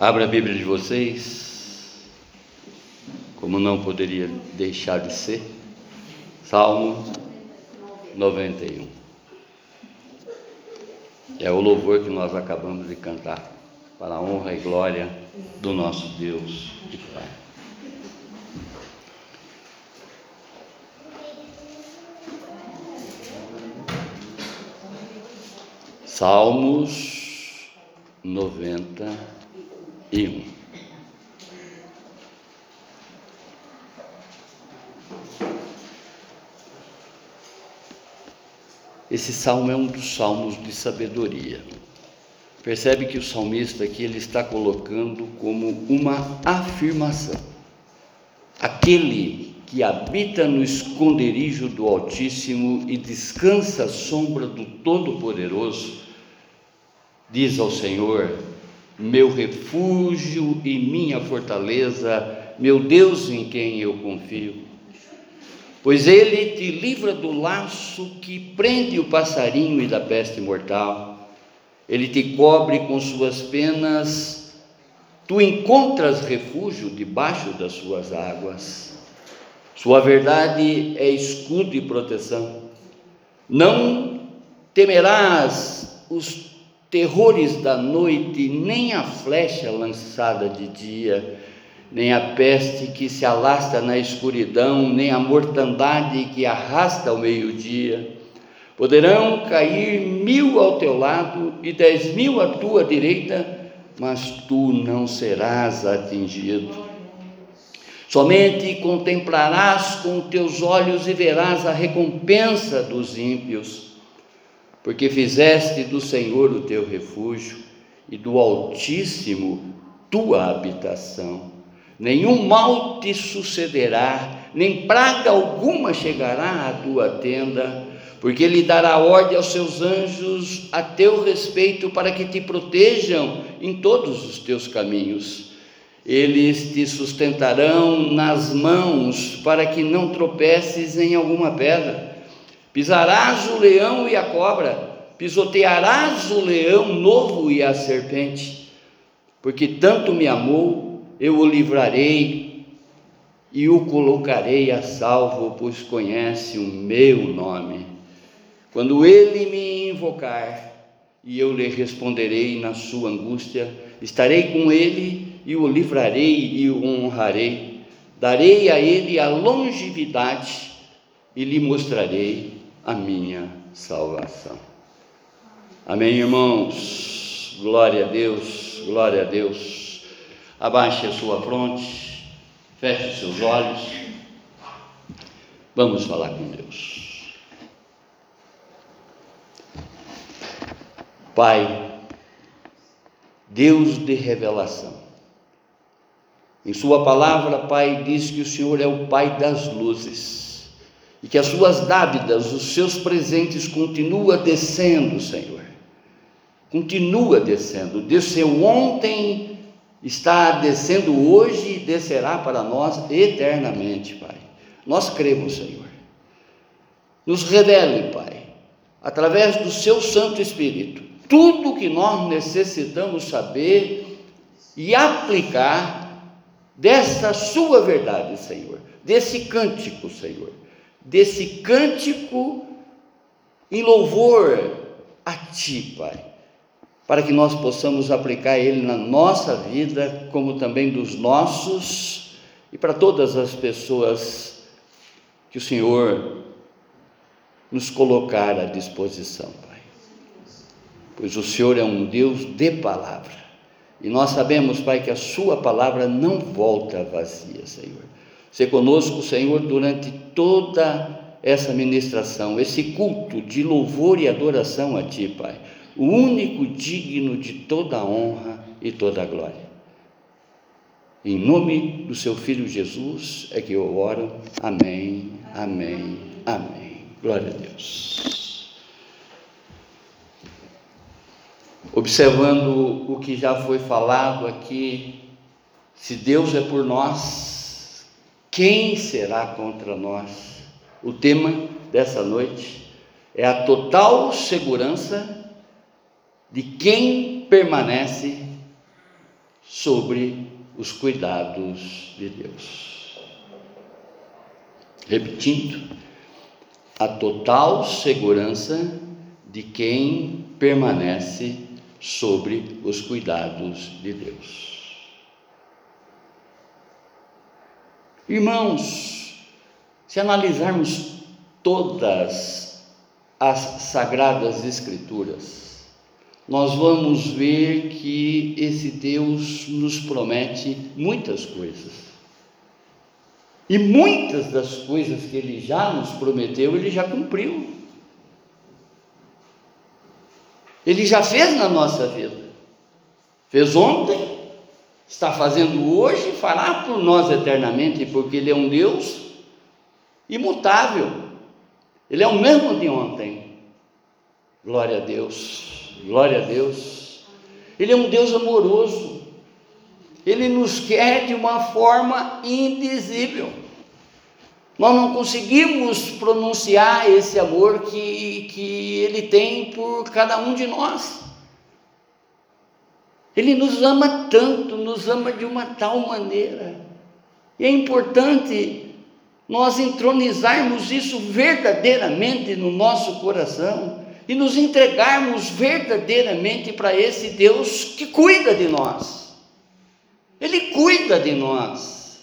Abra a Bíblia de vocês, como não poderia deixar de ser, Salmo 91, é o louvor que nós acabamos de cantar, para a honra e glória do nosso Deus e Pai. Salmos 91. Esse salmo é um dos salmos de sabedoria. Percebe que o salmista aqui ele está colocando como uma afirmação: aquele que habita no esconderijo do Altíssimo e descansa à sombra do Todo-Poderoso, diz ao Senhor, meu refúgio e minha fortaleza, meu Deus em quem eu confio. Pois ele te livra do laço que prende o passarinho e da peste mortal. Ele te cobre com suas penas, tu encontras refúgio debaixo das suas águas. Sua verdade é escudo e proteção. Não temerás os terrores da noite, nem a flecha lançada de dia, nem a peste que se alastra na escuridão, nem a mortandade que arrasta ao meio-dia. Poderão cair 1000 ao teu lado e 10.000 à tua direita, mas tu não serás atingido. Somente contemplarás com teus olhos e verás a recompensa dos ímpios. Porque fizeste do Senhor o teu refúgio e do Altíssimo tua habitação. Nenhum mal te sucederá, nem praga alguma chegará à tua tenda, porque ele dará ordem aos seus anjos a teu respeito para que te protejam em todos os teus caminhos. Eles te sustentarão nas mãos para que não tropeces em alguma pedra. Pisarás o leão e a cobra, pisotearás o leão novo e a serpente, porque tanto me amou, eu o livrarei e o colocarei a salvo, pois conhece o meu nome. Quando ele me invocar, e eu lhe responderei na sua angústia, estarei com ele e o livrarei e o honrarei, darei a ele a longevidade e lhe mostrarei a minha salvação. Amém, irmãos? Glória a Deus, glória a Deus. Abaixe a sua fronte, feche os seus olhos. Vamos falar com Deus. Pai, Deus de revelação. Em sua palavra, Pai, diz que o Senhor é o Pai das luzes. E que as suas dávidas, os seus presentes, continua descendo, Senhor. Continua descendo. Desceu ontem, está descendo hoje e descerá para nós eternamente, Pai. Nós cremos, Senhor. Nos revele, Pai, através do seu Santo Espírito, tudo o que nós necessitamos saber e aplicar dessa sua verdade, Senhor. Desse cântico, Senhor. Desse cântico em louvor a Ti, Pai, para que nós possamos aplicar ele na nossa vida, como também dos nossos, e para todas as pessoas que o Senhor nos colocar à disposição, Pai. Pois o Senhor é um Deus de palavra, e nós sabemos, Pai, que a Sua palavra não volta vazia, Senhor. Ser conosco, Senhor, durante toda essa ministração, esse culto de louvor e adoração a Ti, Pai, o único digno de toda a honra e toda a glória. Em nome do Seu Filho Jesus é que eu oro. Amém, amém, amém. Glória a Deus. Observando o que já foi falado aqui, se Deus é por nós, quem será contra nós? O tema dessa noite é a total segurança de quem permanece sobre os cuidados de Deus. Repetindo, a total segurança de quem permanece sobre os cuidados de Deus. Irmãos, se analisarmos todas as Sagradas Escrituras, nós vamos ver que esse Deus nos promete muitas coisas. E muitas das coisas que Ele já nos prometeu, Ele já cumpriu. Ele já fez na nossa vida. Fez ontem, está fazendo hoje, fará por nós eternamente, porque Ele é um Deus imutável. Ele é o mesmo de ontem. Glória a Deus, glória a Deus. Ele é um Deus amoroso. Ele nos quer de uma forma indizível. Nós não conseguimos pronunciar esse amor que Ele tem por cada um de nós. Ele nos ama tanto, nos ama de uma tal maneira. E é importante nós entronizarmos isso verdadeiramente no nosso coração e nos entregarmos verdadeiramente para esse Deus que cuida de nós. Ele cuida de nós.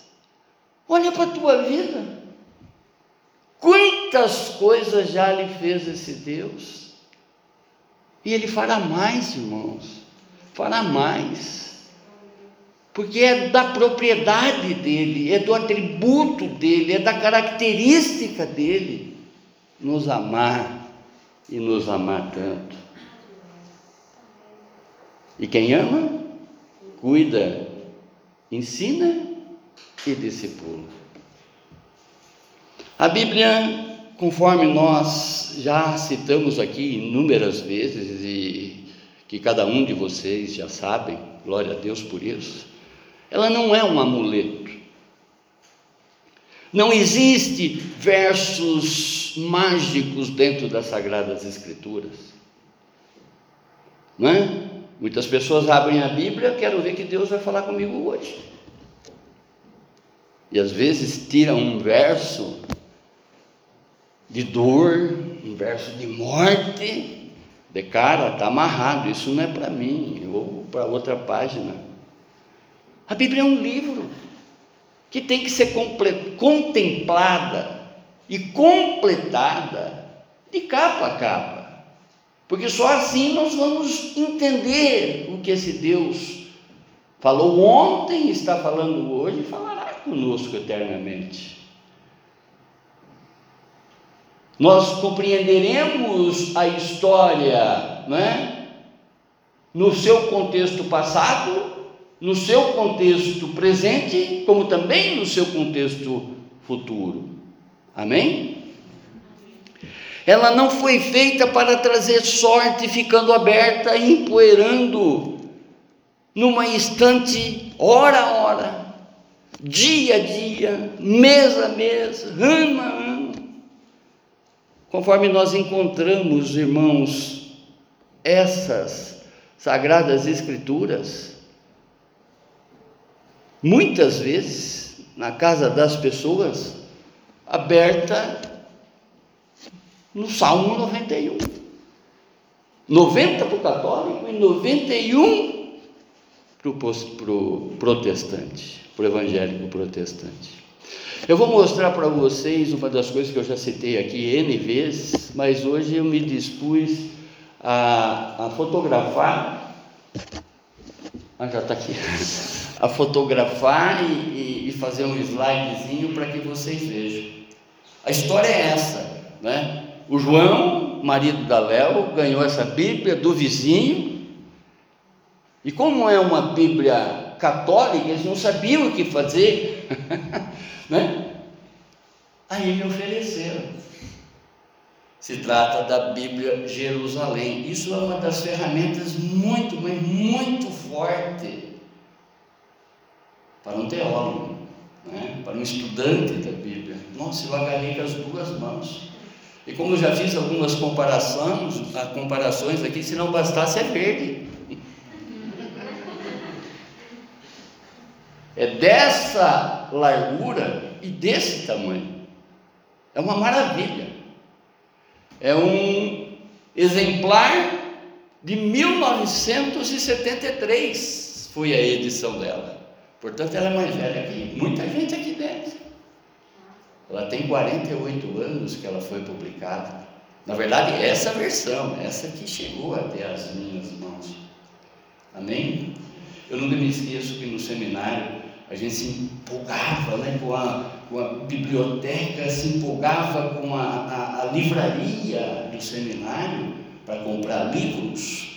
Olha para a tua vida. Quantas coisas já lhe fez esse Deus. E Ele fará mais, irmãos. Fará mais. Porque é da propriedade dEle, é do atributo dEle, é da característica dEle nos amar e nos amar tanto. E quem ama, cuida, ensina e discipula. A Bíblia, conforme nós já citamos aqui inúmeras vezes, e que cada um de vocês já sabe, glória a Deus por isso, ela não é um amuleto. Não existe versos mágicos dentro das Sagradas Escrituras. Não é? Muitas pessoas abrem a Bíblia, quero ver que Deus vai falar comigo hoje. E às vezes tiram um verso de dor, um verso de morte, de cara, está amarrado, isso não é para mim, eu vou para outra página. A Bíblia é um livro que tem que ser contemplada e completada de capa a capa. Porque só assim nós vamos entender o que esse Deus falou ontem, está falando hoje e falará conosco eternamente. Nós compreenderemos a história, né? No seu contexto passado, no seu contexto presente, como também no seu contexto futuro. Amém? Ela não foi feita para trazer sorte, ficando aberta e empoeirando numa estante, hora a hora, dia a dia, mês a mês, ano a ano. Conforme nós encontramos, irmãos, essas Sagradas Escrituras, muitas vezes, na casa das pessoas, aberta, no Salmo 91, 90 para o católico e 91 para o protestante, para o evangélico protestante. Eu vou mostrar para vocês uma das coisas que eu já citei aqui N vezes, mas hoje eu me dispus a fotografar, já está aqui, a fotografar e fazer um slidezinho para que vocês vejam. A história é essa, né? O João, marido da Léo, ganhou essa Bíblia do vizinho. E como é uma Bíblia católica, eles não sabiam o que fazer. Né? Aí me ofereceram. Se trata da Bíblia Jerusalém. Isso é uma das ferramentas muito, mas muito forte para um teólogo, né? Para um estudante da Bíblia. Nossa, eu agarrei com as duas mãos. E como eu já fiz algumas comparações aqui, se não bastasse é verde. é dessa largura e desse tamanho. É uma maravilha. É um exemplar de 1973 foi a edição dela. Portanto, ela é mais velha que muita gente aqui dentro. Ela tem 48 anos que ela foi publicada. Na verdade, essa versão, essa que chegou até as minhas mãos. Amém? Eu nunca me esqueço que no seminário a gente se empolgava, né, com a biblioteca, se empolgava com a livraria do seminário para comprar livros.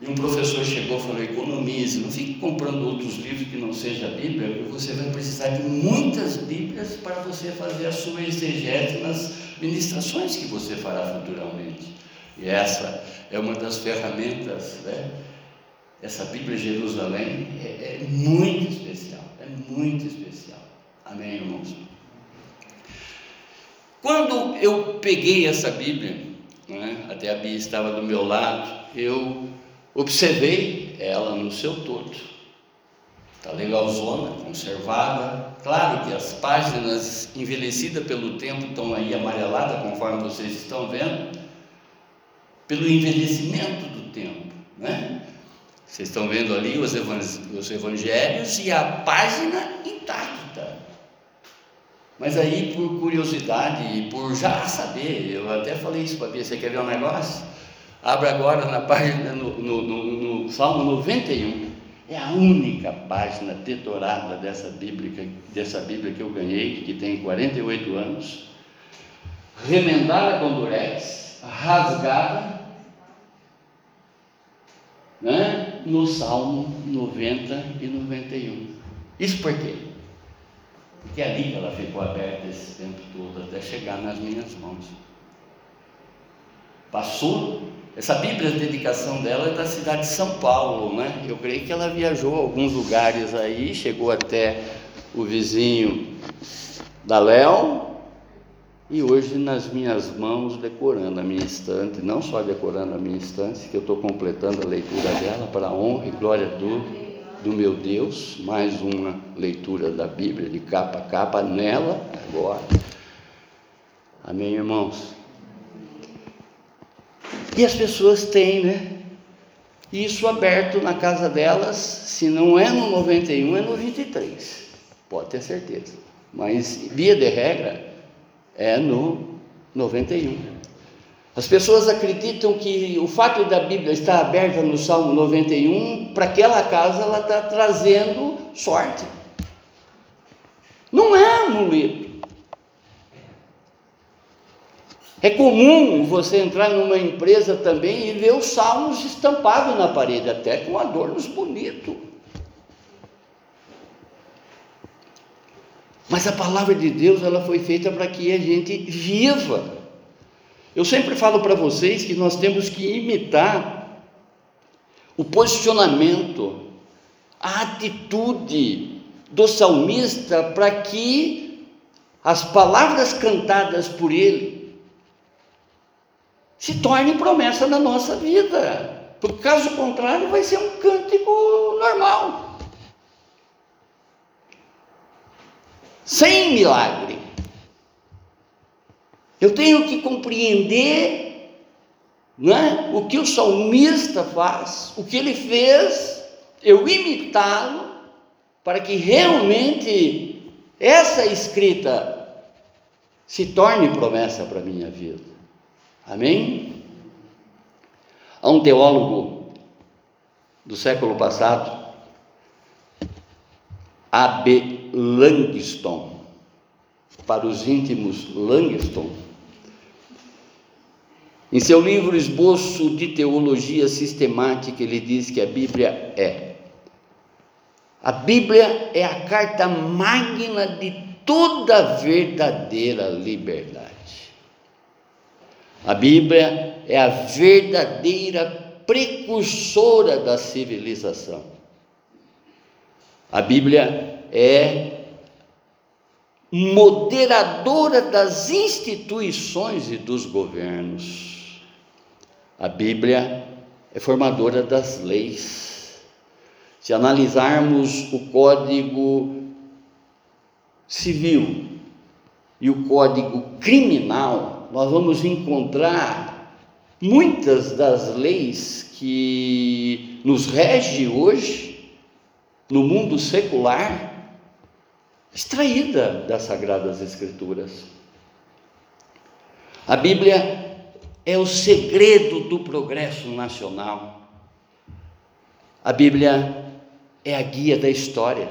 E um professor chegou e falou: economize, não fique comprando outros livros que não seja a Bíblia, porque você vai precisar de muitas Bíblias para você fazer a sua exegese nas ministrações que você fará futuramente. E essa é uma das ferramentas, né? Essa Bíblia Jerusalém é muito especial, é muito especial. Amém, irmãos? Quando eu peguei essa Bíblia, né, até a Bíblia estava do meu lado, eu observei ela no seu todo. Está legalzona, conservada. Claro que as páginas envelhecidas pelo tempo estão aí amareladas, conforme vocês estão vendo, pelo envelhecimento do tempo, né? Vocês estão vendo ali os evangelhos e a página intacta. Mas aí, por curiosidade e por já saber, eu até falei isso para a Bia: você quer ver um negócio? Abra agora na página, no Salmo 91. É a única página tetorada dessa Bíblia que eu ganhei, que tem 48 anos. Remendada com durex, rasgada, né? No Salmo 90 e 91. Isso por quê? Porque é ali que ela ficou aberta esse tempo todo, até chegar nas minhas mãos. Passou... Essa Bíblia, a dedicação dela é da cidade de São Paulo, né? Eu creio que ela viajou a alguns lugares aí, chegou até o vizinho da Léo, e hoje nas minhas mãos, decorando a minha estante, não só decorando a minha estante, que eu estou completando a leitura dela para a honra e glória do meu Deus, mais uma leitura da Bíblia de capa a capa nela agora. Amém, irmãos? E as pessoas têm, né? Isso aberto na casa delas, se não é no 91, é no 23. Pode ter certeza. Mas, via de regra, é no 91. As pessoas acreditam que o fato da Bíblia estar aberta no Salmo 91, para aquela casa ela está trazendo sorte. Não é amuleto. É comum você entrar numa empresa também e ver os salmos estampados na parede, até com adornos bonitos. Mas a palavra de Deus, ela foi feita para que a gente viva. Eu sempre falo para vocês que nós temos que imitar o posicionamento, a atitude do salmista, para que as palavras cantadas por ele se torne promessa na nossa vida. Porque caso contrário, vai ser um cântico normal, sem milagre. Eu tenho que compreender, né, o que o salmista faz, o que ele fez, eu imitá-lo, para que realmente essa escrita se torne promessa para a minha vida. Amém? Há um teólogo do século passado, A.B. Langston, para os íntimos Langston, em seu livro Esboço de Teologia Sistemática, ele diz que a Bíblia é a carta magna de toda a verdadeira liberdade. A Bíblia é a verdadeira precursora da civilização. A Bíblia é moderadora das instituições e dos governos. A Bíblia é formadora das leis. Se analisarmos o Código Civil e o Código Criminal, nós vamos encontrar muitas das leis que nos regem hoje no mundo secular, extraída das Sagradas Escrituras. A Bíblia é o segredo do progresso nacional. A Bíblia é a guia da história.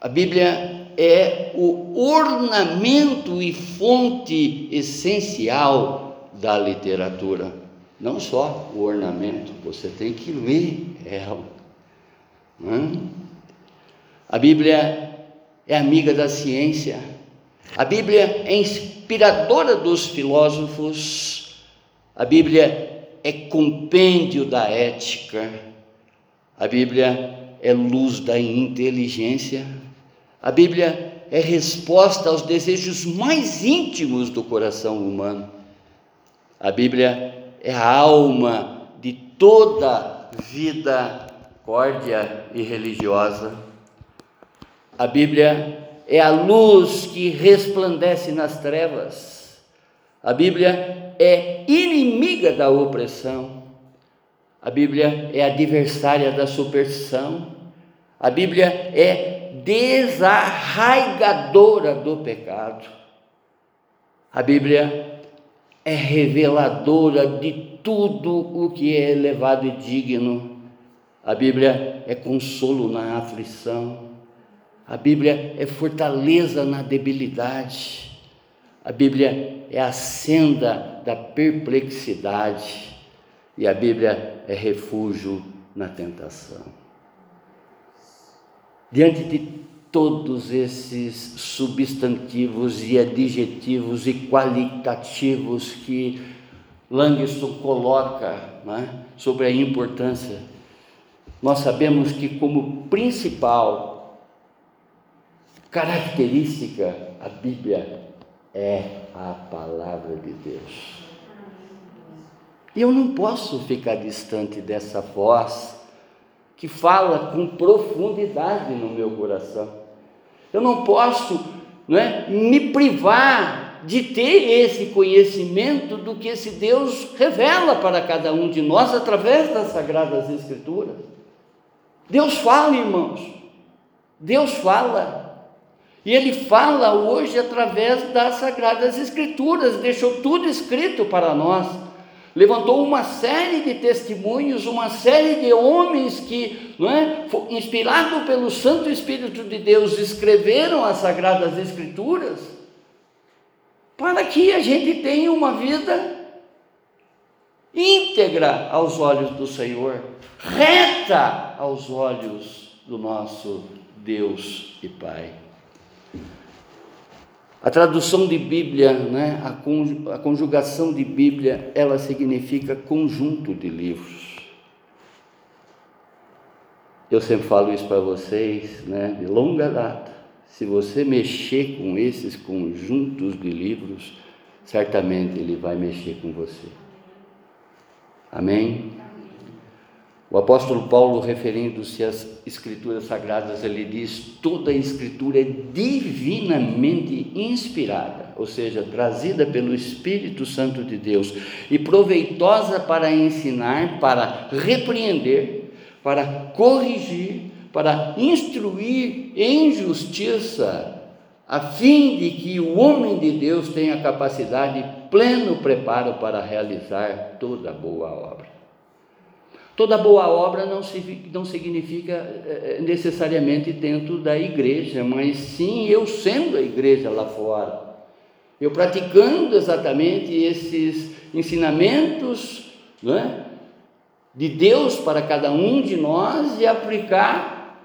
A Bíblia é o ornamento e fonte essencial da literatura. Não só o ornamento, você tem que ler ela. A Bíblia é amiga da ciência. A Bíblia é inspiradora dos filósofos. A Bíblia é compêndio da ética. A Bíblia é luz da inteligência. A Bíblia é resposta aos desejos mais íntimos do coração humano. A Bíblia é a alma de toda vida cordia e religiosa. A Bíblia é a luz que resplandece nas trevas. A Bíblia é inimiga da opressão. A Bíblia é adversária da superstição. A Bíblia é desarraigadora do pecado. A Bíblia é reveladora de tudo o que é elevado e digno. A Bíblia é consolo na aflição. A Bíblia é fortaleza na debilidade. A Bíblia é a senda da perplexidade. E a Bíblia é refúgio na tentação. Diante de todos esses substantivos e adjetivos e qualitativos que Langston coloca, né, sobre a importância, nós sabemos que como principal característica, a Bíblia é a palavra de Deus. E eu não posso ficar distante dessa voz que fala com profundidade no meu coração. Eu não posso, me privar de ter esse conhecimento do que esse Deus revela para cada um de nós através das Sagradas Escrituras. Deus fala, irmãos. Deus fala. E Ele fala hoje através das Sagradas Escrituras, deixou tudo escrito para nós. Levantou uma série de testemunhos, uma série de homens que, inspirados pelo Santo Espírito de Deus, escreveram as Sagradas Escrituras, para que a gente tenha uma vida íntegra aos olhos do Senhor, reta aos olhos do nosso Deus e Pai. A tradução de Bíblia, a conjugação de Bíblia, ela significa conjunto de livros. Eu sempre falo isso para vocês, de longa data. Se você mexer com esses conjuntos de livros, certamente ele vai mexer com você. Amém? O apóstolo Paulo, referindo-se às Escrituras Sagradas, ele diz: toda a Escritura é divinamente inspirada, ou seja, trazida pelo Espírito Santo de Deus e proveitosa para ensinar, para repreender, para corrigir, para instruir em justiça, a fim de que o homem de Deus tenha capacidade e pleno preparo para realizar toda boa obra. Toda boa obra não significa necessariamente dentro da igreja, mas sim eu sendo a igreja lá fora. Eu praticando exatamente esses ensinamentos de Deus para cada um de nós e aplicar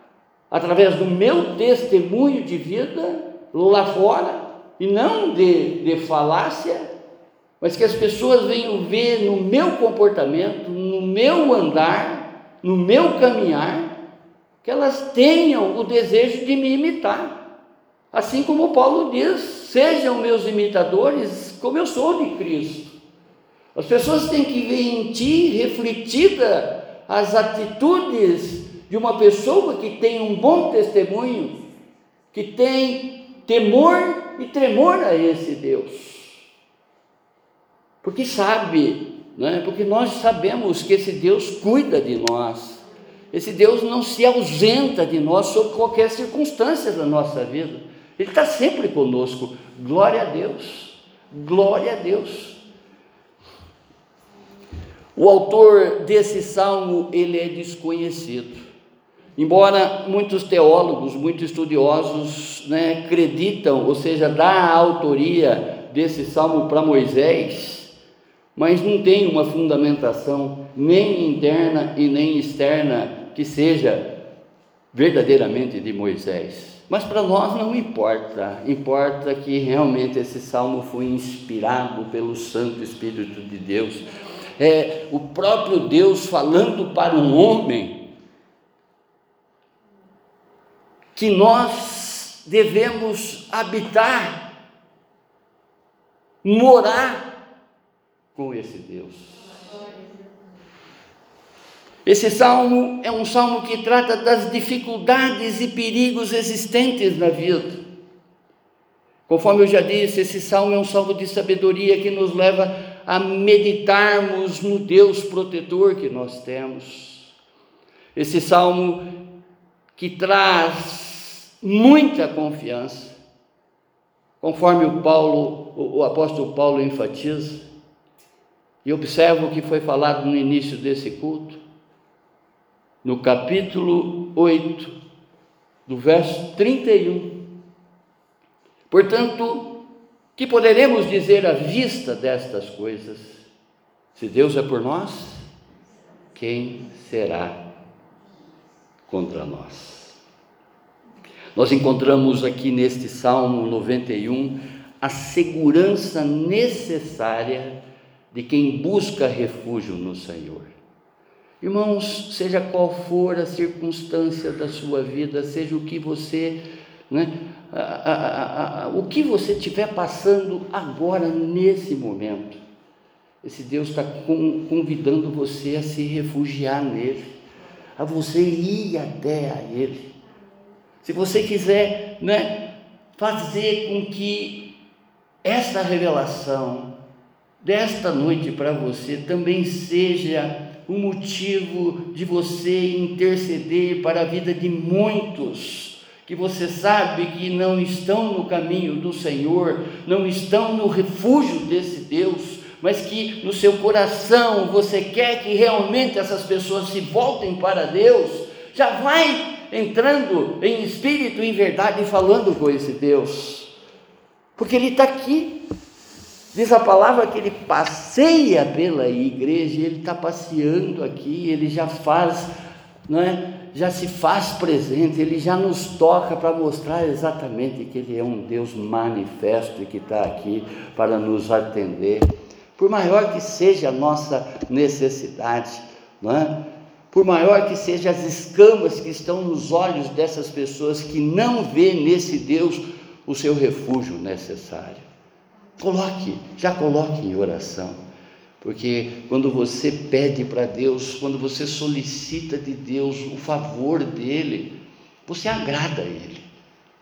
através do meu testemunho de vida lá fora, e não de falácia, mas que as pessoas venham ver no meu comportamento, no meu andar, no meu caminhar, que elas tenham o desejo de me imitar. Assim como Paulo diz: sejam meus imitadores, como eu sou de Cristo. As pessoas têm que ver em ti refletida as atitudes de uma pessoa que tem um bom testemunho, que tem temor e tremor a esse Deus, porque sabe, né? Porque nós sabemos que esse Deus cuida de nós, esse Deus não se ausenta de nós sob qualquer circunstância da nossa vida, Ele está sempre conosco. Glória a Deus, glória a Deus. O autor desse salmo, ele é desconhecido. Embora muitos teólogos, muitos estudiosos, né, acreditam, ou seja, dá a autoria desse salmo para Moisés, mas não tem uma fundamentação nem interna e nem externa que seja verdadeiramente de Moisés. Mas para nós não importa, importa que realmente esse salmo foi inspirado pelo Santo Espírito de Deus. É o próprio Deus falando para um homem que nós devemos habitar, morar com esse Deus. Esse salmo é um salmo que trata das dificuldades e perigos existentes na vida. Conforme eu já disse, esse salmo é um salmo de sabedoria que nos leva a meditarmos no Deus protetor que nós temos. Esse salmo que traz muita confiança, conforme o apóstolo Paulo enfatiza, e observa o que foi falado no início desse culto, no capítulo 8, do verso 31. Portanto, que poderemos dizer à vista destas coisas? Se Deus é por nós, quem será contra nós? Nós encontramos aqui neste Salmo 91 a segurança necessária de quem busca refúgio no Senhor. Irmãos, seja qual for a circunstância da sua vida, seja o que você, né, o que você estiver passando agora, nesse momento, esse Deus está convidando você a se refugiar nele, a você ir até a Ele. Se você quiser, né, fazer com que esta revelação desta noite para você também seja um motivo de você interceder para a vida de muitos que você sabe que não estão no caminho do Senhor, não estão no refúgio desse Deus, mas que no seu coração você quer que realmente essas pessoas se voltem para Deus. Já vai entrando em espírito, em verdade, e falando com esse Deus, porque Ele está aqui. Diz a palavra que Ele passeia pela igreja, Ele está passeando aqui, Ele já faz, não é? Já se faz presente, Ele já nos toca para mostrar exatamente que Ele é um Deus manifesto e que está aqui para nos atender. Por maior que seja a nossa necessidade, não é? Por maior que sejam as escamas que estão nos olhos dessas pessoas que não vê nesse Deus o seu refúgio necessário. Coloque, já coloque em oração, porque quando você pede para Deus, quando você solicita de Deus o favor dEle, você agrada a Ele.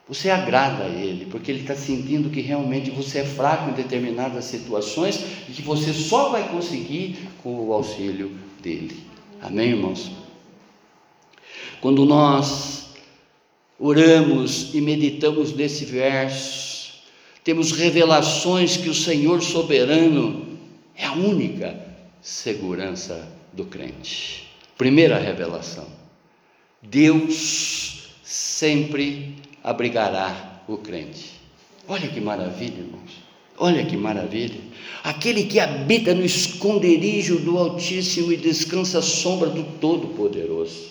Você agrada a Ele, porque Ele está sentindo que realmente você é fraco em determinadas situações e que você só vai conseguir com o auxílio dEle. Amém, irmãos? Quando nós oramos e meditamos nesse verso, temos revelações que o Senhor soberano é a única segurança do crente. Primeira revelação: Deus sempre abrigará o crente. Olha que maravilha, irmãos, olha que maravilha. Aquele que habita no esconderijo do Altíssimo e descansa à sombra do Todo-Poderoso.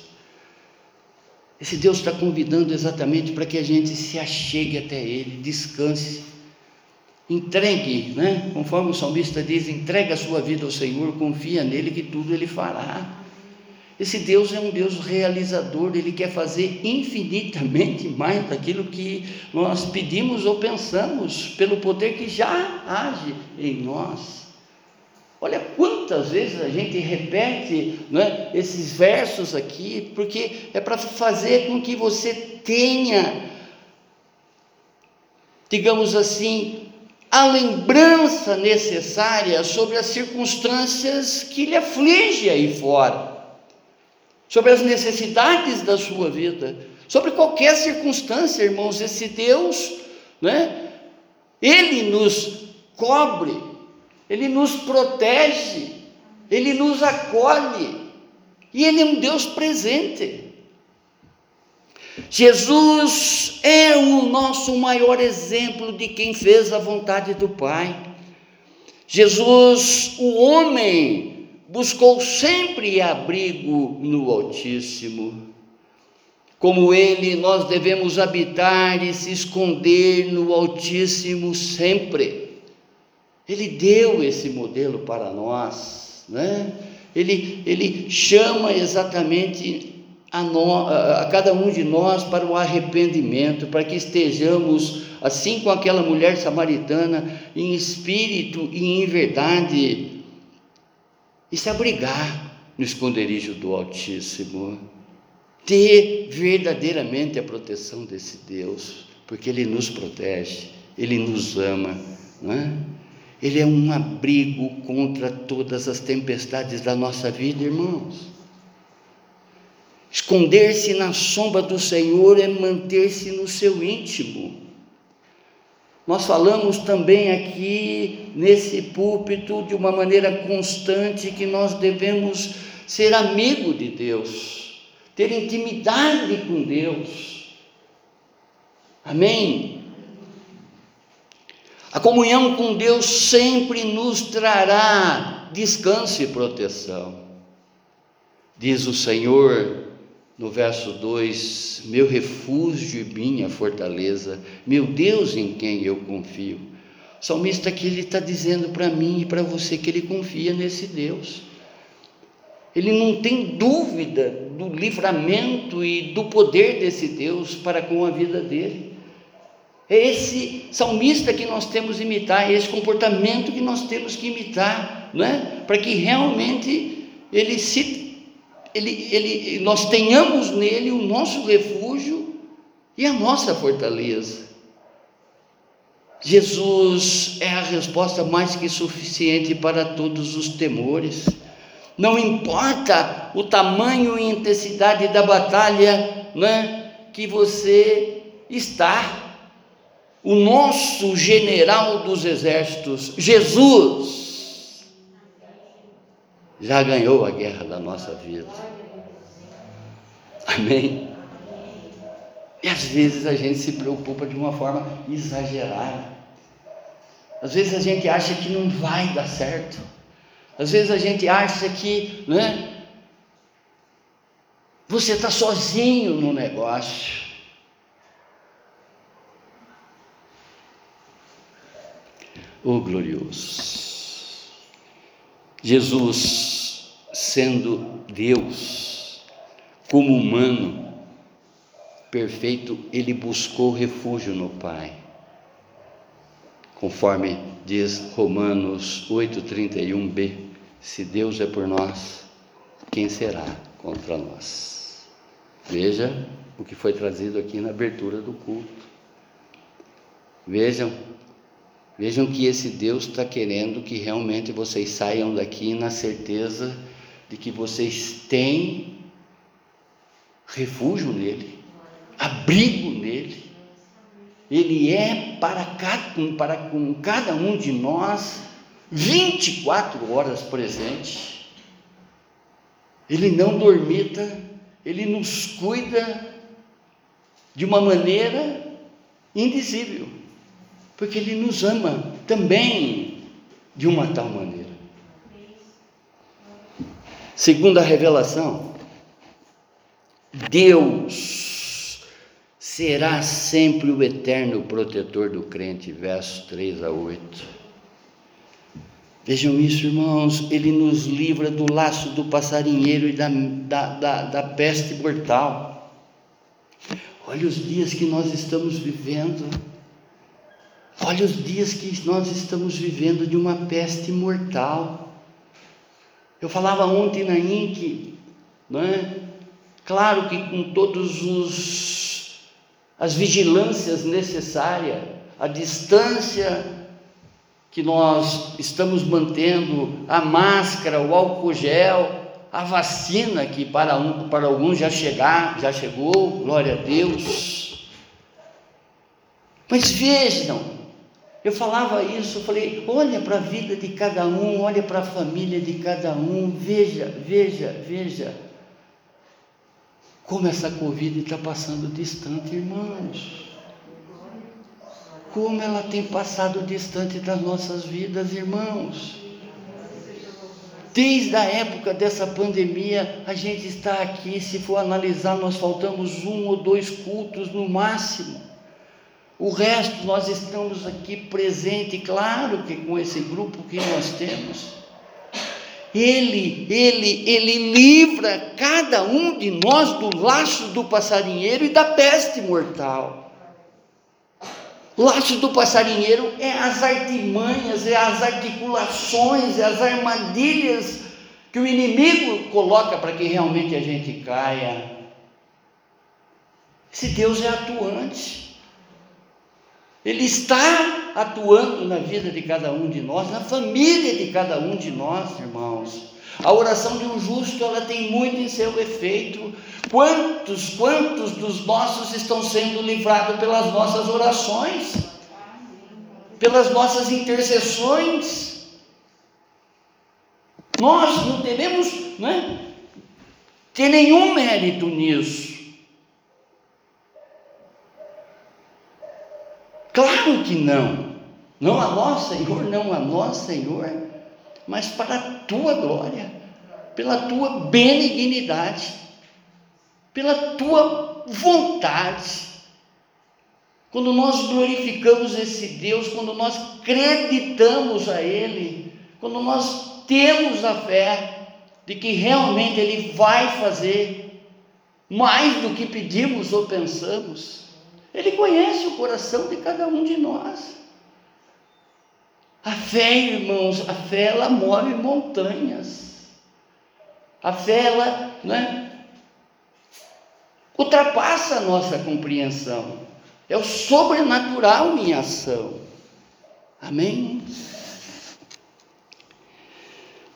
Esse Deus está convidando exatamente para que a gente se achegue até Ele, descanse, entregue, né? Conforme o salmista diz, entregue a sua vida ao Senhor, confia nele que tudo Ele fará. Esse Deus é um Deus realizador, Ele quer fazer infinitamente mais daquilo que nós pedimos ou pensamos, pelo poder que já age em nós. Olha quanto Quantas vezes a gente repete, não é, esses versos aqui, porque é para fazer com que você tenha, digamos assim, a lembrança necessária sobre as circunstâncias que lhe aflige aí fora, sobre as necessidades da sua vida, sobre qualquer circunstância, irmãos. Esse Deus, né, Ele nos cobre, Ele nos protege, Ele nos acolhe, e Ele é um Deus presente. Jesus é o nosso maior exemplo de quem fez a vontade do Pai. Jesus, o homem, buscou sempre abrigo no Altíssimo. Como Ele, nós devemos habitar e se esconder no Altíssimo sempre. Ele deu esse modelo para nós, né? Ele chama exatamente a cada um de nós para o arrependimento, para que estejamos, assim com aquela mulher samaritana, em espírito e em verdade, e se abrigar no esconderijo do Altíssimo, ter verdadeiramente a proteção desse Deus, porque Ele nos protege, Ele nos ama, não é? Ele é um abrigo contra todas as tempestades da nossa vida, irmãos. Esconder-se na sombra do Senhor é manter-se no seu íntimo. Nós falamos também aqui nesse púlpito de uma maneira constante que nós devemos ser amigo de Deus, ter intimidade com Deus. Amém? A comunhão com Deus sempre nos trará descanso e proteção. Diz o Senhor, no verso 2, meu refúgio e minha fortaleza, meu Deus em quem eu confio. O salmista aqui, ele está dizendo para mim e para você que ele confia nesse Deus. Ele não tem dúvida do livramento e do poder desse Deus para com a vida dele. É esse salmista que nós temos que imitar, é esse comportamento que nós temos que imitar, não é? Para que realmente ele se... nós tenhamos nele o nosso refúgio e a nossa fortaleza. Jesus é a resposta mais que suficiente para todos os temores. Não importa o tamanho e intensidade da batalha, né, que você está, o nosso general dos exércitos, Jesus, já ganhou a guerra da nossa vida. Amém? E às vezes a gente se preocupa de uma forma exagerada. Às vezes a gente acha que não vai dar certo. Às vezes a gente acha que, né, você está sozinho no negócio. Oh, glorioso! Jesus, sendo Deus, como humano perfeito, Ele buscou refúgio no Pai. Conforme diz Romanos 8:31b, se Deus é por nós, quem será contra nós? Veja o que foi trazido aqui na abertura do culto. Vejam que esse Deus está querendo que realmente vocês saiam daqui na certeza de que vocês têm refúgio nele, abrigo nele. Ele é para cada um de nós 24 horas presente. Ele não dormita, Ele nos cuida de uma maneira indizível, porque Ele nos ama também de uma tal maneira. Segundo a revelação, Deus será sempre o eterno protetor do crente, versos 3-8. Vejam isso, irmãos, Ele nos livra do laço do passarinheiro e da peste mortal. Olha os dias que nós estamos vivendo. Olha os dias que nós estamos vivendo de uma peste mortal. Eu falava ontem na INC, né? Claro que com todos as vigilâncias necessárias, a distância que nós estamos mantendo, a máscara, o álcool gel, a vacina que para alguns já chegou, glória a Deus. Mas vejam, eu falava isso, eu falei, olha para a vida de cada um, olha para a família de cada um, veja, como essa Covid está passando distante, irmãos. Como ela tem passado distante das nossas vidas, irmãos. Desde a época dessa pandemia, a gente está aqui, se for analisar, nós faltamos 1 ou 2 cultos no máximo. O resto, nós estamos aqui presente, claro que com esse grupo que nós temos. Ele livra cada um de nós do laço do passarinheiro e da peste mortal. Laço do passarinheiro é as artimanhas, é as articulações, é as armadilhas que o inimigo coloca para que realmente a gente caia. Esse Deus é atuante. Ele está atuando na vida de cada um de nós, na família de cada um de nós, irmãos. A oração de um justo, ela tem muito em seu efeito. Quantos dos nossos estão sendo livrados pelas nossas orações, pelas nossas intercessões? Nós não devemos, né, ter nenhum mérito nisso. Claro que não. Não a nós, Senhor, não a nós, Senhor, mas para a Tua glória, pela Tua benignidade, pela Tua vontade. Quando nós glorificamos esse Deus, quando nós acreditamos a Ele, quando nós temos a fé de que realmente Ele vai fazer mais do que pedimos ou pensamos, Ele conhece o coração de cada um de nós. A fé, irmãos, a fé, ela move montanhas. A fé, ela, né, ultrapassa a nossa compreensão. É o sobrenatural em ação. Amém?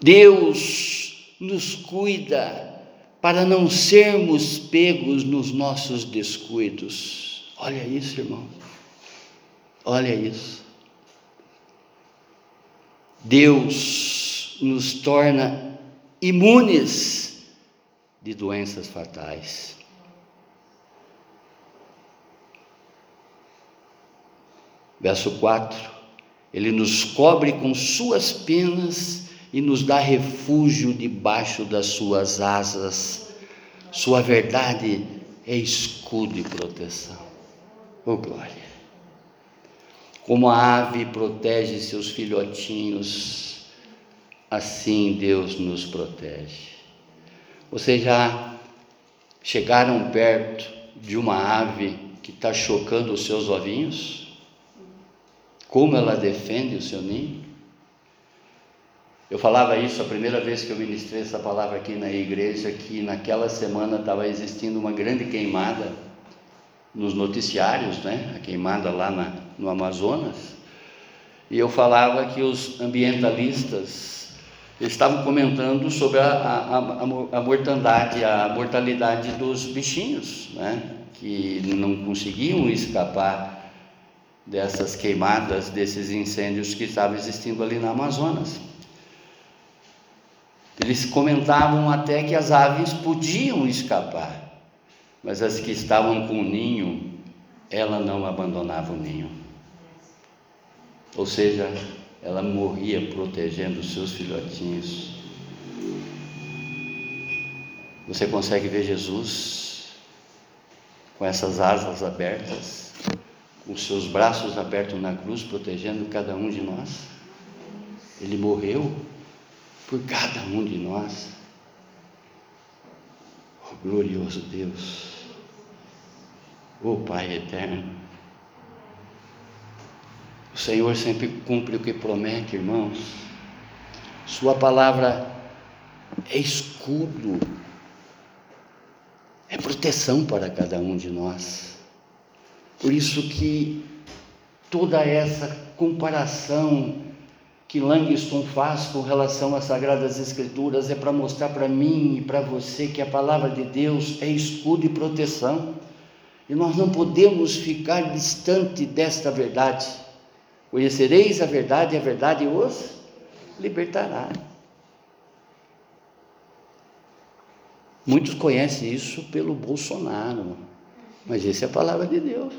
Deus nos cuida para não sermos pegos nos nossos descuidos. Olha isso, irmão. Olha isso. Deus nos torna imunes de doenças fatais. Verso 4. Ele nos cobre com suas penas e nos dá refúgio debaixo das suas asas. Sua verdade é escudo e proteção. Oh, glória! Como a ave protege seus filhotinhos, assim Deus nos protege. Vocês já chegaram perto de uma ave que está chocando os seus ovinhos? Como ela defende o seu ninho? Eu falava isso a primeira vez que eu ministrei essa palavra aqui na igreja, que naquela semana estava existindo uma grande queimada nos noticiários, né? A queimada lá no Amazonas, e eu falava que os ambientalistas estavam comentando sobre a mortandade, a mortalidade dos bichinhos, né? Que não conseguiam escapar dessas queimadas, desses incêndios que estavam existindo ali na Amazonas. Eles comentavam até que as aves podiam escapar, mas as que estavam com o ninho, ela não abandonava o ninho. Ou seja, ela morria protegendo os seus filhotinhos. Você consegue ver Jesus com essas asas abertas, com seus braços abertos na cruz, protegendo cada um de nós? Ele morreu por cada um de nós. Oh, glorioso Deus. Oh, Pai eterno, o Senhor sempre cumpre o que promete, irmãos. Sua palavra é escudo, é proteção para cada um de nós. Por isso que toda essa comparação que Langston faz com relação às Sagradas Escrituras é para mostrar para mim e para você que a Palavra de Deus é escudo e proteção. E nós não podemos ficar distante desta verdade. Conhecereis a verdade e a verdade os libertará. Muitos conhecem isso pelo Bolsonaro, mas essa é a palavra de Deus.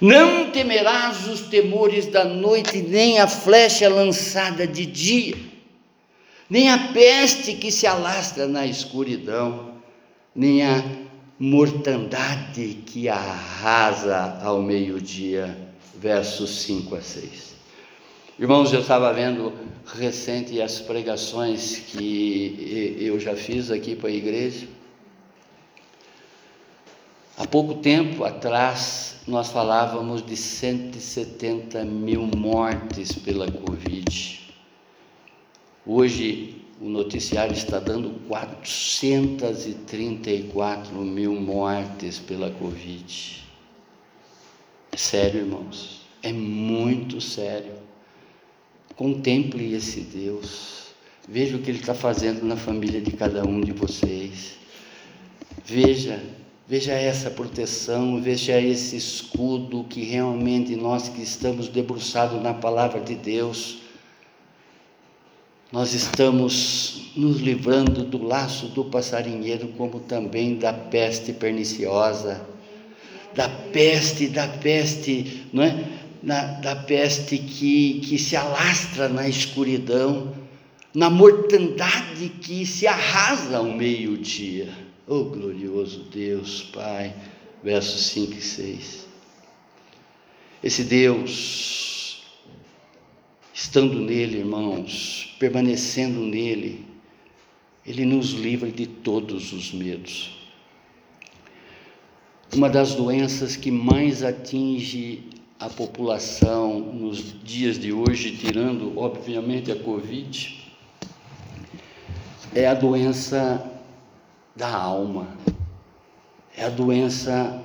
Não temerás os temores da noite, nem a flecha lançada de dia, nem a peste que se alastra na escuridão, nem a mortandade que arrasa ao meio-dia, versos 5-6. Irmãos, eu estava vendo recente as pregações que eu já fiz aqui para a igreja. Há pouco tempo atrás, nós falávamos de 170 mil mortes pela Covid. Hoje, o noticiário está dando 434 mil mortes pela Covid. É sério, irmãos. É muito sério. Contemple esse Deus. Veja o que Ele está fazendo na família de cada um de vocês. Veja essa proteção, veja esse escudo que realmente nós que estamos debruçados na palavra de Deus, nós estamos nos livrando do laço do passarinheiro, como também da peste perniciosa, da peste, não é? Da peste que se alastra na escuridão, na mortandade que se arrasa ao meio-dia. Oh, glorioso Deus, Pai, versos 5-6. Esse Deus, estando nele, irmãos, permanecendo nele, Ele nos livra de todos os medos. Uma das doenças que mais atinge a população nos dias de hoje, tirando, obviamente, a Covid, é a doença da alma, é a doença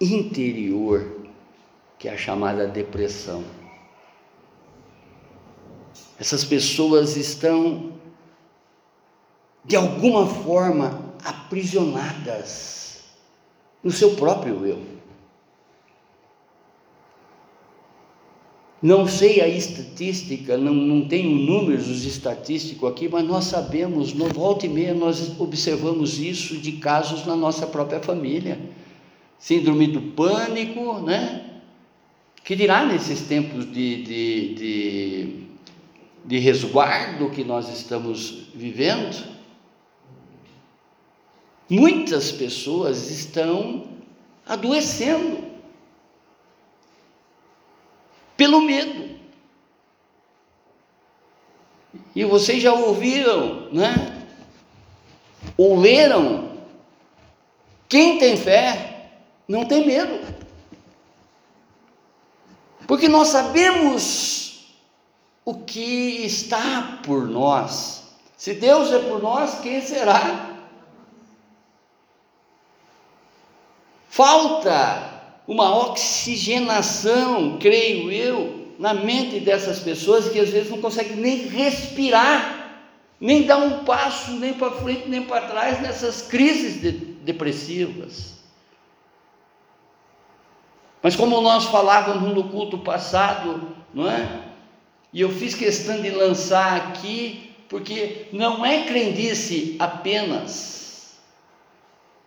interior, que é a chamada depressão. Essas pessoas estão, de alguma forma, aprisionadas no seu próprio eu. Não sei a estatística, não tenho números estatísticos aqui, mas nós sabemos, no volta e meia, nós observamos isso de casos na nossa própria família. Síndrome do pânico, né? Que dirá nesses tempos de resguardo que nós estamos vivendo, muitas pessoas estão adoecendo pelo medo. E vocês já ouviram, né? Ou leram, quem tem fé não tem medo. Porque nós sabemos o que está por nós. Se Deus é por nós, quem será? Falta uma oxigenação, creio eu, na mente dessas pessoas que às vezes não conseguem nem respirar, nem dar um passo, nem para frente, nem para trás, nessas crises depressivas. Mas como nós falávamos no culto passado, não é? E eu fiz questão de lançar aqui, porque não é crendice apenas,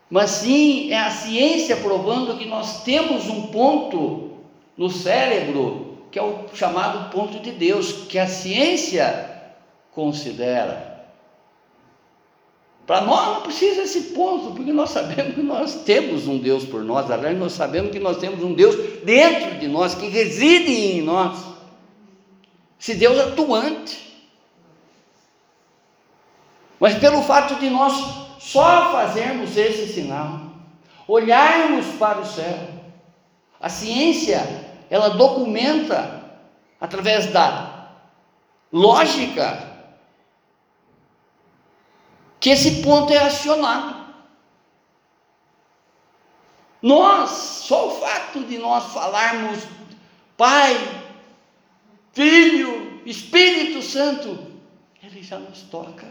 mas sim é a ciência provando que nós temos um ponto no cérebro, que é o chamado ponto de Deus, que a ciência considera. Para nós não precisa esse ponto, porque nós sabemos que nós temos um Deus por nós, aliás, nós sabemos que nós temos um Deus dentro de nós, que reside em nós. Esse Deus atuante, mas pelo fato de nós só fazermos esse sinal, olharmos para o céu, a ciência, ela documenta através da lógica que esse ponto é acionado. Nós, só o fato de nós falarmos Pai, Filho, Espírito Santo, ele já nos toca.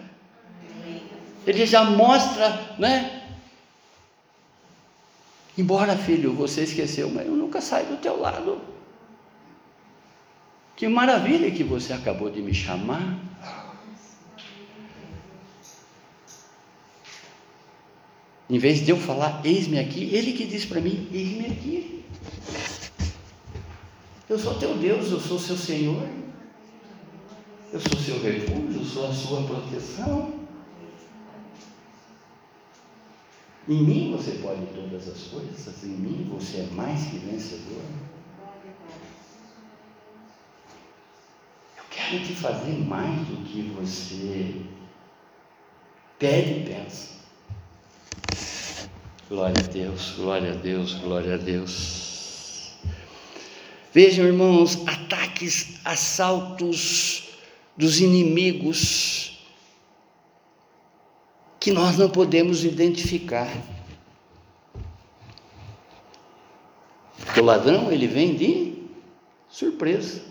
Ele já mostra, né? Embora, filho, você esqueceu, mas eu nunca saio do teu lado. Que maravilha que você acabou de me chamar. Em vez de eu falar, eis-me aqui, ele que diz para mim, eis-me aqui. Eu sou teu Deus, eu sou seu Senhor. Eu sou seu refúgio, eu sou a sua proteção. Em mim você pode todas as coisas, em mim você é mais que vencedor. Eu quero te fazer mais do que você pede e pensa. Glória a Deus, glória a Deus, glória a Deus. Vejam, irmãos, ataques, assaltos dos inimigos que nós não podemos identificar. Porque o ladrão, ele vem de surpresa.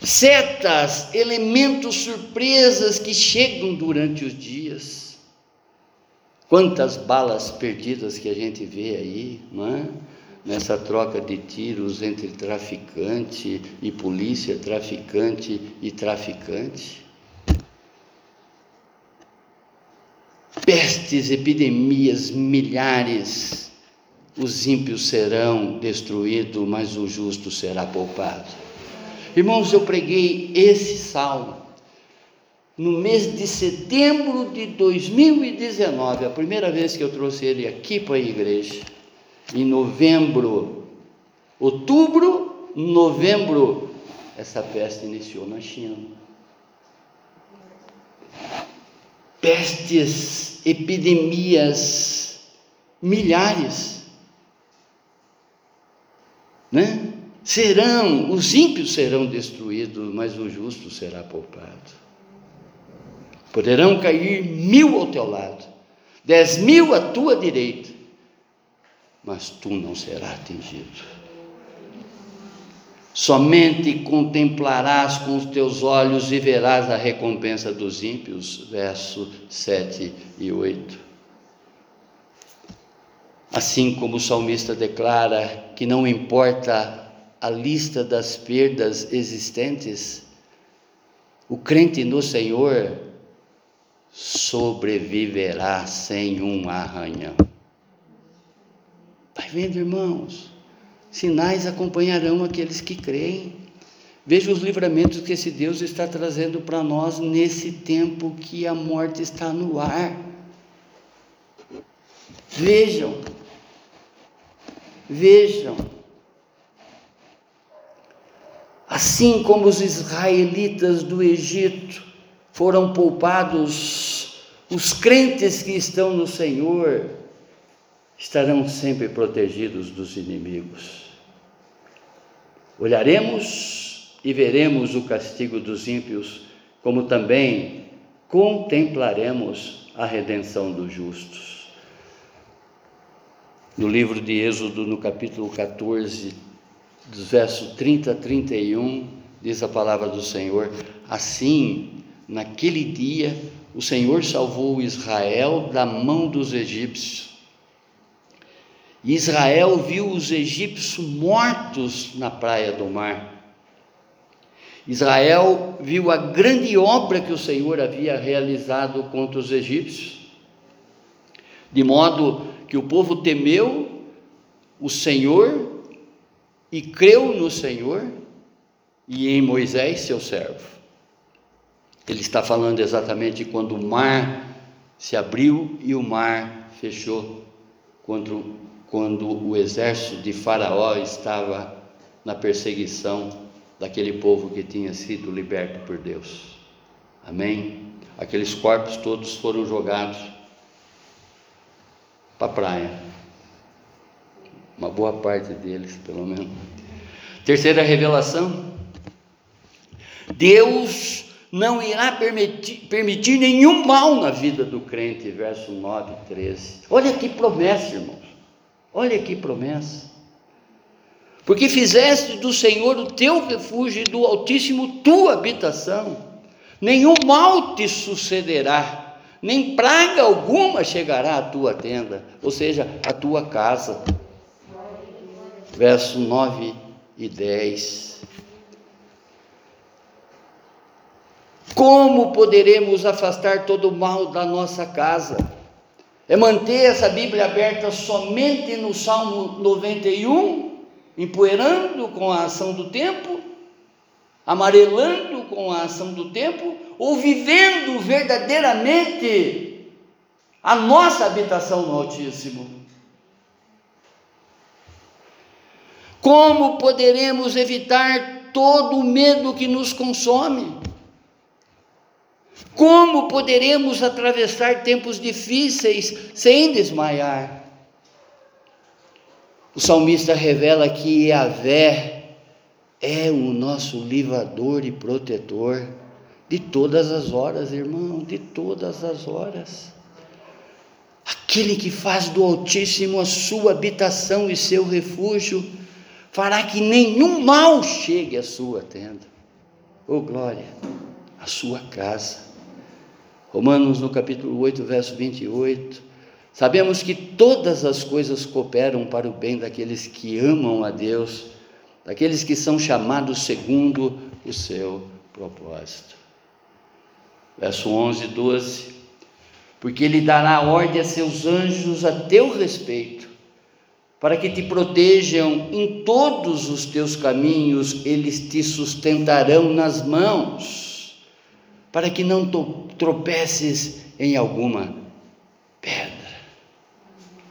Setas, elementos surpresas que chegam durante os dias. Quantas balas perdidas que a gente vê aí, não é? Nessa troca de tiros entre traficante e polícia, traficante e traficante. Pestes, epidemias, milhares. Os ímpios serão destruídos, mas o justo será poupado. Irmãos, eu preguei esse salmo no mês de setembro de 2019, a primeira vez que eu trouxe ele aqui para a igreja, em novembro, essa peste iniciou na China. Pestes, epidemias, milhares, né? Os ímpios serão destruídos, mas o justo será poupado. Poderão cair 1000 ao teu lado, 10.000 à tua direita, mas tu não serás atingido. Somente contemplarás com os teus olhos e verás a recompensa dos ímpios, verso 7 e 8. Assim como o salmista declara que não importa a lista das perdas existentes, o crente no Senhor sobreviverá sem um arranhão. Vai vendo, irmãos, sinais acompanharão aqueles que creem. Veja os livramentos que esse Deus está trazendo para nós nesse tempo que a morte está no ar. Vejam. Assim como os israelitas do Egito foram poupados, os crentes que estão no Senhor estarão sempre protegidos dos inimigos. Olharemos e veremos o castigo dos ímpios, como também contemplaremos a redenção dos justos. No livro de Êxodo, no capítulo 14, dos versos 30 a 31, diz a palavra do Senhor: assim, naquele dia, o Senhor salvou Israel da mão dos egípcios. Israel viu os egípcios mortos na praia do mar. Israel viu a grande obra que o Senhor havia realizado contra os egípcios, de modo que o povo temeu o Senhor e creu no Senhor e em Moisés, seu servo. Ele está falando exatamente quando o mar se abriu e o mar fechou, quando o exército de Faraó estava na perseguição daquele povo que tinha sido liberto por Deus. Amém? Aqueles corpos todos foram jogados para a praia. Uma boa parte deles, pelo menos. Terceira revelação. Deus não irá permitir nenhum mal na vida do crente, verso 9, 13. Olha que promessa, irmãos. Olha que promessa. Porque fizeste do Senhor o teu refúgio e do Altíssimo tua habitação. Nenhum mal te sucederá, nem praga alguma chegará à tua tenda, ou seja, à tua casa. Verso 9 e 10. Como poderemos afastar todo o mal da nossa casa? É manter essa Bíblia aberta somente no Salmo 91, empoeirando com a ação do tempo, amarelando com a ação do tempo, ou vivendo verdadeiramente a nossa habitação no Altíssimo? Como poderemos evitar todo o medo que nos consome? Como poderemos atravessar tempos difíceis sem desmaiar? O salmista revela que Yahvé é o nosso livrador e protetor de todas as horas, irmão, de todas as horas. Aquele que faz do Altíssimo a sua habitação e seu refúgio, fará que nenhum mal chegue à sua tenda. Oh glória, à sua casa. Romanos no capítulo 8, verso 28, sabemos que todas as coisas cooperam para o bem daqueles que amam a Deus, daqueles que são chamados segundo o seu propósito. Verso 11 e 12, porque ele dará ordem a seus anjos a teu respeito, para que te protejam em todos os teus caminhos, eles te sustentarão nas mãos, para que não tropeces em alguma pedra.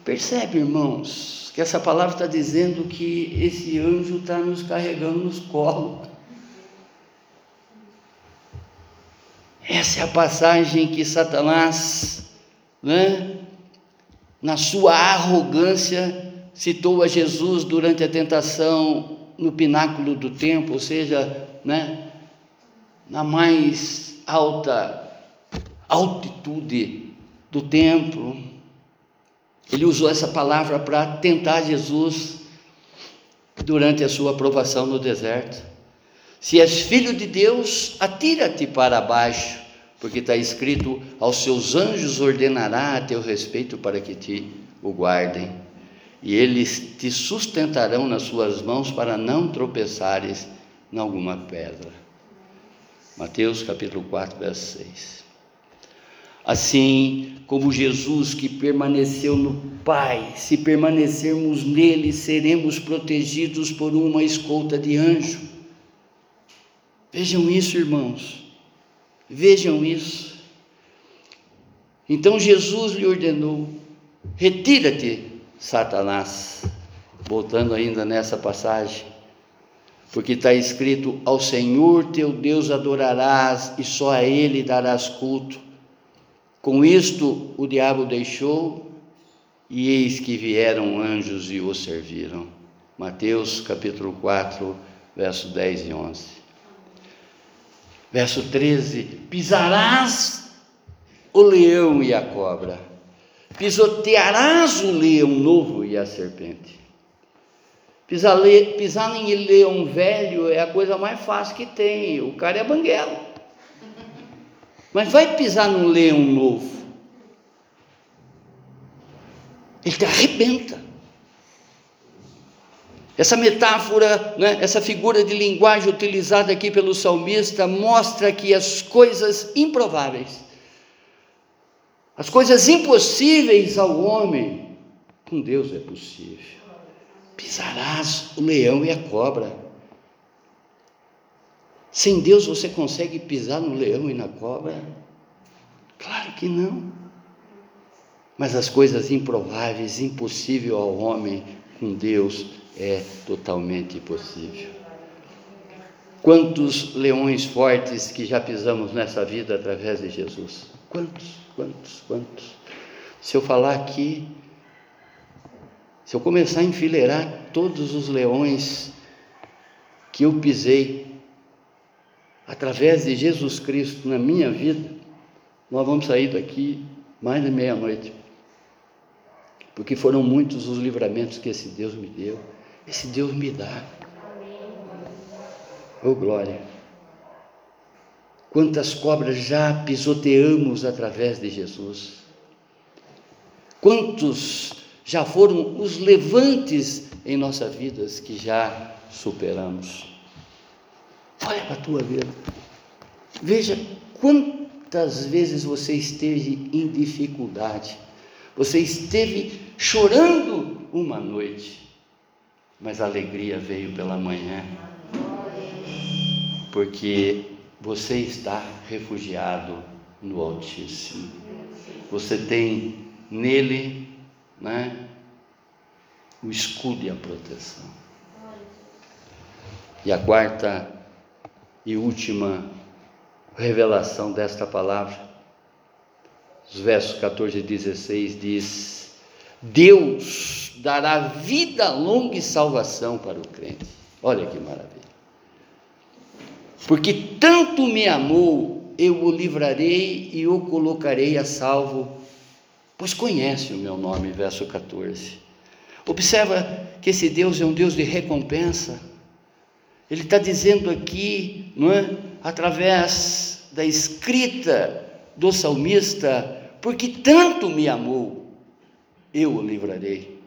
Percebe, irmãos, que essa palavra está dizendo que esse anjo está nos carregando nos colos. Essa é a passagem que Satanás, na sua arrogância, citou a Jesus durante a tentação no pináculo do templo, ou seja, na mais alta altitude do templo. Ele usou essa palavra para tentar Jesus durante a sua provação no deserto. Se és filho de Deus, atira-te para baixo, porque está escrito, aos seus anjos ordenará a teu respeito para que te o guardem, e eles te sustentarão nas suas mãos para não tropeçares em alguma pedra. Mateus capítulo 4, verso 6. Assim como Jesus que permaneceu no Pai, se permanecermos nele, seremos protegidos por uma escolta de anjo. Vejam isso, irmãos. Vejam isso. Então Jesus lhe ordenou, retira-te, Satanás. Voltando ainda nessa passagem. Porque está escrito, ao Senhor teu Deus adorarás e só a Ele darás culto. Com isto o diabo deixou e eis que vieram anjos e o serviram. Mateus capítulo 4, verso 10 e 11. Verso 13, pisarás o leão e a cobra, pisotearás o leão novo e a serpente. Pisar em leão velho é a coisa mais fácil que tem, o cara é banguelo. Mas vai pisar num leão novo, ele te arrebenta. Essa metáfora, essa figura de linguagem utilizada aqui pelo salmista mostra que as coisas improváveis, as coisas impossíveis ao homem, com Deus é possível. Pisarás o leão e a cobra. Sem Deus você consegue pisar no leão e na cobra? Claro que não. Mas as coisas improváveis, impossível ao homem, com Deus é totalmente possível. Quantos leões fortes que já pisamos nessa vida através de Jesus? Quantos? Se eu falar aqui, se eu começar a enfileirar todos os leões que eu pisei, através de Jesus Cristo na minha vida, nós vamos sair daqui mais de meia-noite. Porque foram muitos os livramentos que esse Deus me deu. Esse Deus me dá. Oh, glória! Quantas cobras já pisoteamos através de Jesus. Quantos já foram os levantes em nossas vidas que já superamos. Olha para a tua vida. Veja quantas vezes você esteve em dificuldade. Você esteve chorando uma noite, mas a alegria veio pela manhã, porque você está refugiado no Altíssimo. Você tem nele, né, o escudo e a proteção. E a quarta e última revelação desta palavra, os versos 14 e 16 diz: Deus dará vida longa e salvação para o crente. Olha que maravilha. Porque tanto me amou, eu o livrarei e o colocarei a salvo, pois conhece o meu nome. Verso 14. Observa que esse Deus é um Deus de recompensa. Ele está dizendo aqui, não é, através da escrita do salmista: porque tanto me amou, eu o livrarei.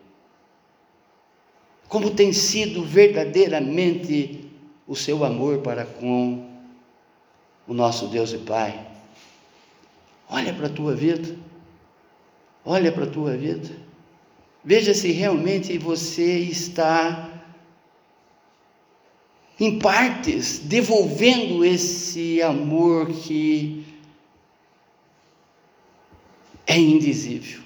Como tem sido verdadeiramente o seu amor para com o nosso Deus e Pai. Olha para a tua vida, olha para a tua vida, veja se realmente você está em partes devolvendo esse amor que é indizível.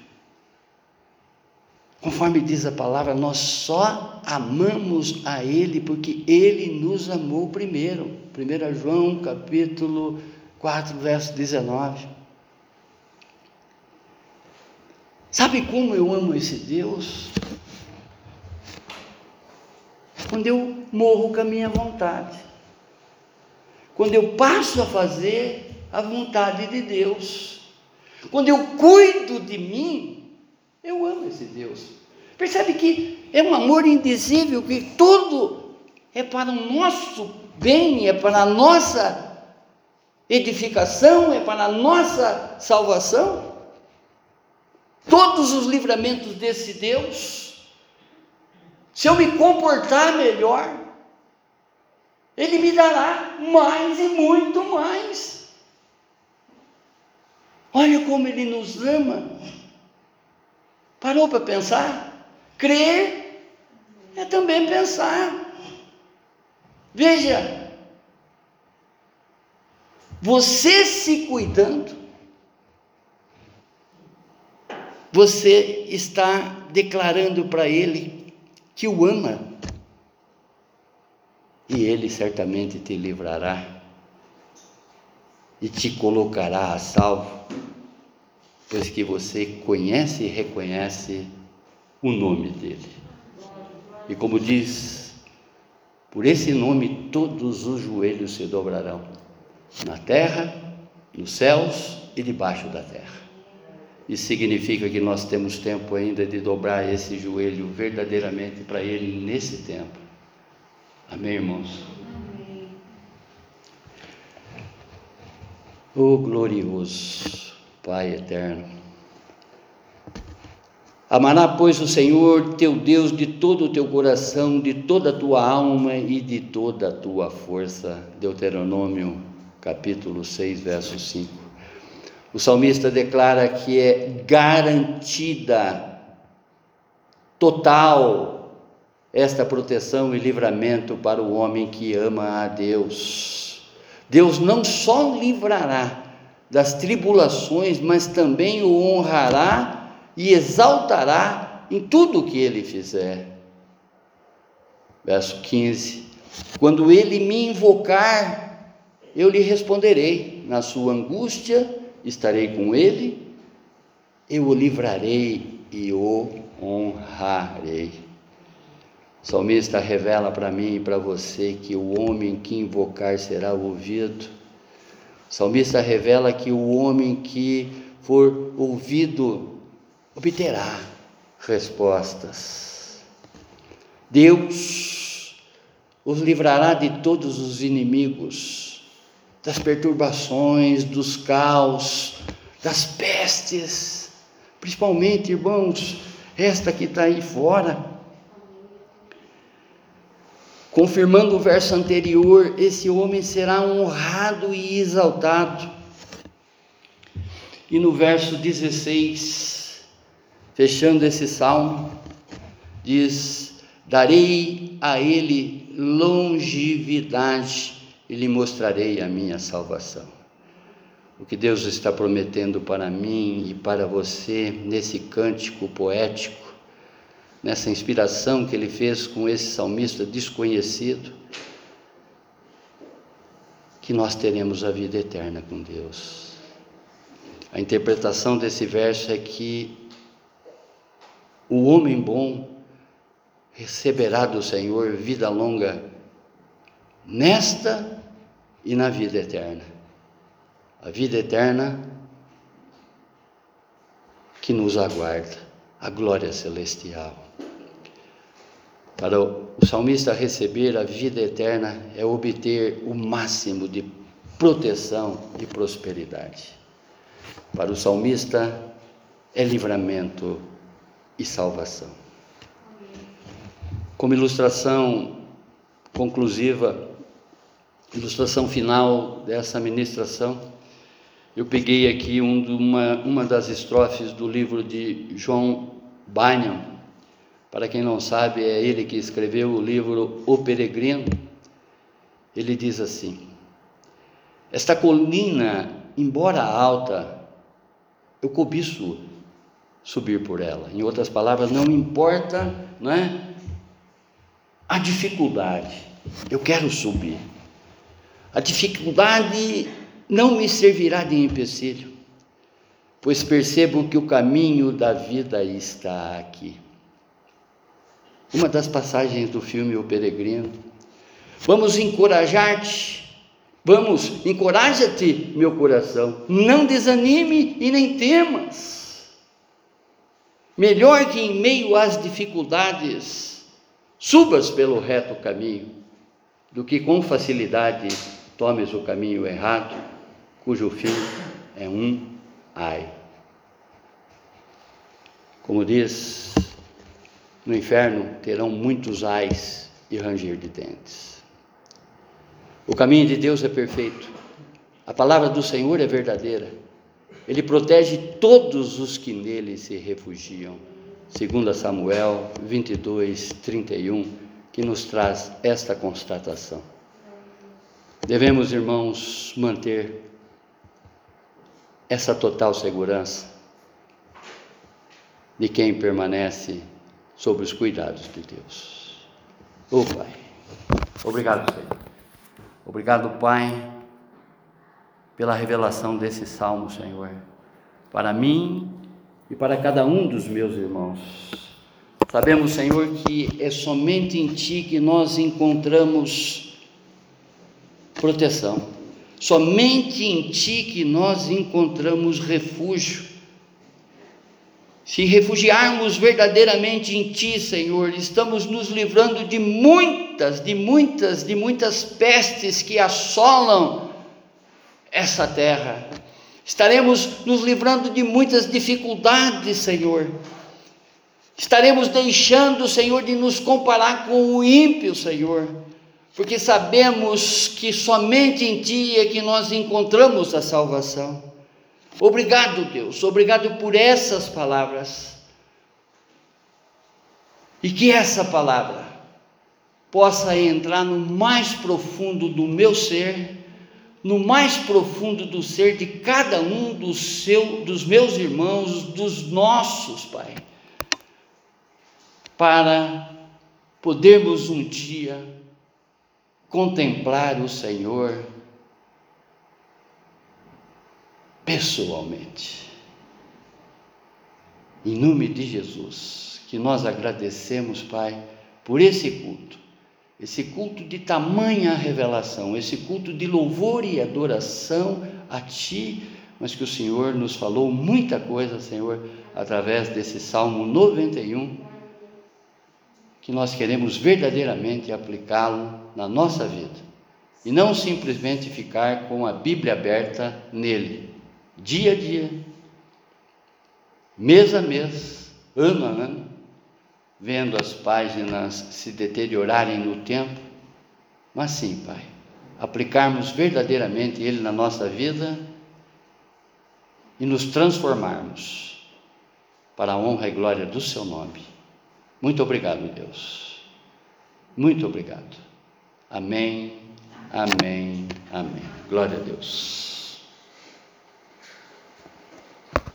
Conforme diz a palavra, nós só amamos a Ele porque Ele nos amou primeiro. 1 João capítulo 4, verso 19. Sabe como eu amo esse Deus? Quando eu morro com a minha vontade. Quando eu passo a fazer a vontade de Deus. Quando eu cuido de mim, eu amo esse Deus. Percebe que é um amor indizível, que tudo é para o nosso bem, é para a nossa edificação, é para a nossa salvação. Todos os livramentos desse Deus, se eu me comportar melhor, Ele me dará mais e muito mais. Olha como Ele nos ama. Parou para pensar? Crer é também pensar. Veja, você se cuidando, você está declarando para Ele que o ama, e Ele certamente te livrará e te colocará a salvo, pois que você conhece e reconhece o nome dele. E como diz, por esse nome todos os joelhos se dobrarão, na terra, nos céus e debaixo da terra. Isso significa que nós temos tempo ainda de dobrar esse joelho verdadeiramente para Ele nesse tempo. Amém, irmãos? Oh, glorioso Pai eterno! Amará, pois, o Senhor teu Deus de todo o teu coração, de toda a tua alma e de toda a tua força. Deuteronômio, capítulo 6, verso 5. O salmista declara que é garantida, total, esta proteção e livramento para o homem que ama a Deus. Deus não só livrará das tribulações, mas também o honrará e exaltará em tudo o que ele fizer. Verso 15: Quando ele me invocar, eu lhe responderei. Na sua angústia estarei com ele, eu o livrarei e o honrarei. O salmista revela para mim e para você que o homem que invocar será ouvido. O salmista revela que o homem que for ouvido obterá respostas. Deus os livrará de todos os inimigos, das perturbações, dos caos, das pestes, principalmente, irmãos, esta que está aí fora. Confirmando o verso anterior, esse homem será honrado e exaltado. E no verso 16, fechando esse salmo, diz: darei a ele longevidade e lhe mostrarei a minha salvação. O que Deus está prometendo para mim e para você nesse cântico poético, nessa inspiração que ele fez com esse salmista desconhecido, que nós teremos a vida eterna com Deus. A interpretação desse verso é que o homem bom receberá do Senhor vida longa nesta e na vida eterna. A vida eterna que nos aguarda, a glória celestial. Para o salmista receber a vida eterna é obter o máximo de proteção e prosperidade. Para o salmista é livramento e salvação. Como ilustração conclusiva, ilustração final dessa ministração, eu peguei aqui uma das estrofes do livro de João Banyan. Para quem não sabe, é ele que escreveu o livro O Peregrino. Ele diz assim: esta colina, embora alta, eu cobiço subir por ela. Em outras palavras, não importa, né, a dificuldade, eu quero subir. A dificuldade não me servirá de empecilho, pois percebam que o caminho da vida está aqui. Uma das passagens do filme O Peregrino. Encoraja-te, meu coração, não desanime e nem temas. Melhor que em meio às dificuldades subas pelo reto caminho, do que com facilidade tomes o caminho errado, cujo fim é um ai. Como diz, no inferno terão muitos ais e ranger de dentes. O caminho de Deus é perfeito. A palavra do Senhor é verdadeira. Ele protege todos os que nele se refugiam. 2 Samuel 22:31, que nos traz esta constatação. Devemos, irmãos, manter essa total segurança de quem permanece sob os cuidados de Deus. Ô Pai, obrigado, Senhor. Obrigado, Pai, pela revelação desse salmo, Senhor, para mim e para cada um dos meus irmãos. Sabemos, Senhor, que é somente em Ti que nós encontramos proteção. Somente em Ti que nós encontramos refúgio. Se refugiarmos verdadeiramente em Ti, Senhor, estamos nos livrando de muitas pestes que assolam essa terra. Estaremos nos livrando de muitas dificuldades, Senhor. Estaremos deixando, Senhor, de nos comparar com o ímpio, Senhor, porque sabemos que somente em Ti é que nós encontramos a salvação. Obrigado, Deus, obrigado por essas palavras. E que essa palavra possa entrar no mais profundo do meu ser, no mais profundo do ser de cada um dos meus irmãos, dos nossos, Pai, para podermos um dia contemplar o Senhor pessoalmente. Em nome de Jesus, que nós agradecemos, Pai, por esse culto de tamanha revelação, esse culto de louvor e adoração a Ti, mas que o Senhor nos falou muita coisa, Senhor, através desse Salmo 91, que nós queremos verdadeiramente aplicá-lo na nossa vida, e não simplesmente ficar com a Bíblia aberta nele, dia a dia, mês a mês, ano a ano, vendo as páginas se deteriorarem no tempo, mas sim, Pai, aplicarmos verdadeiramente Ele na nossa vida e nos transformarmos para a honra e glória do Seu nome. Muito obrigado, Deus. Muito obrigado. Amém, amém, amém. Glória a Deus.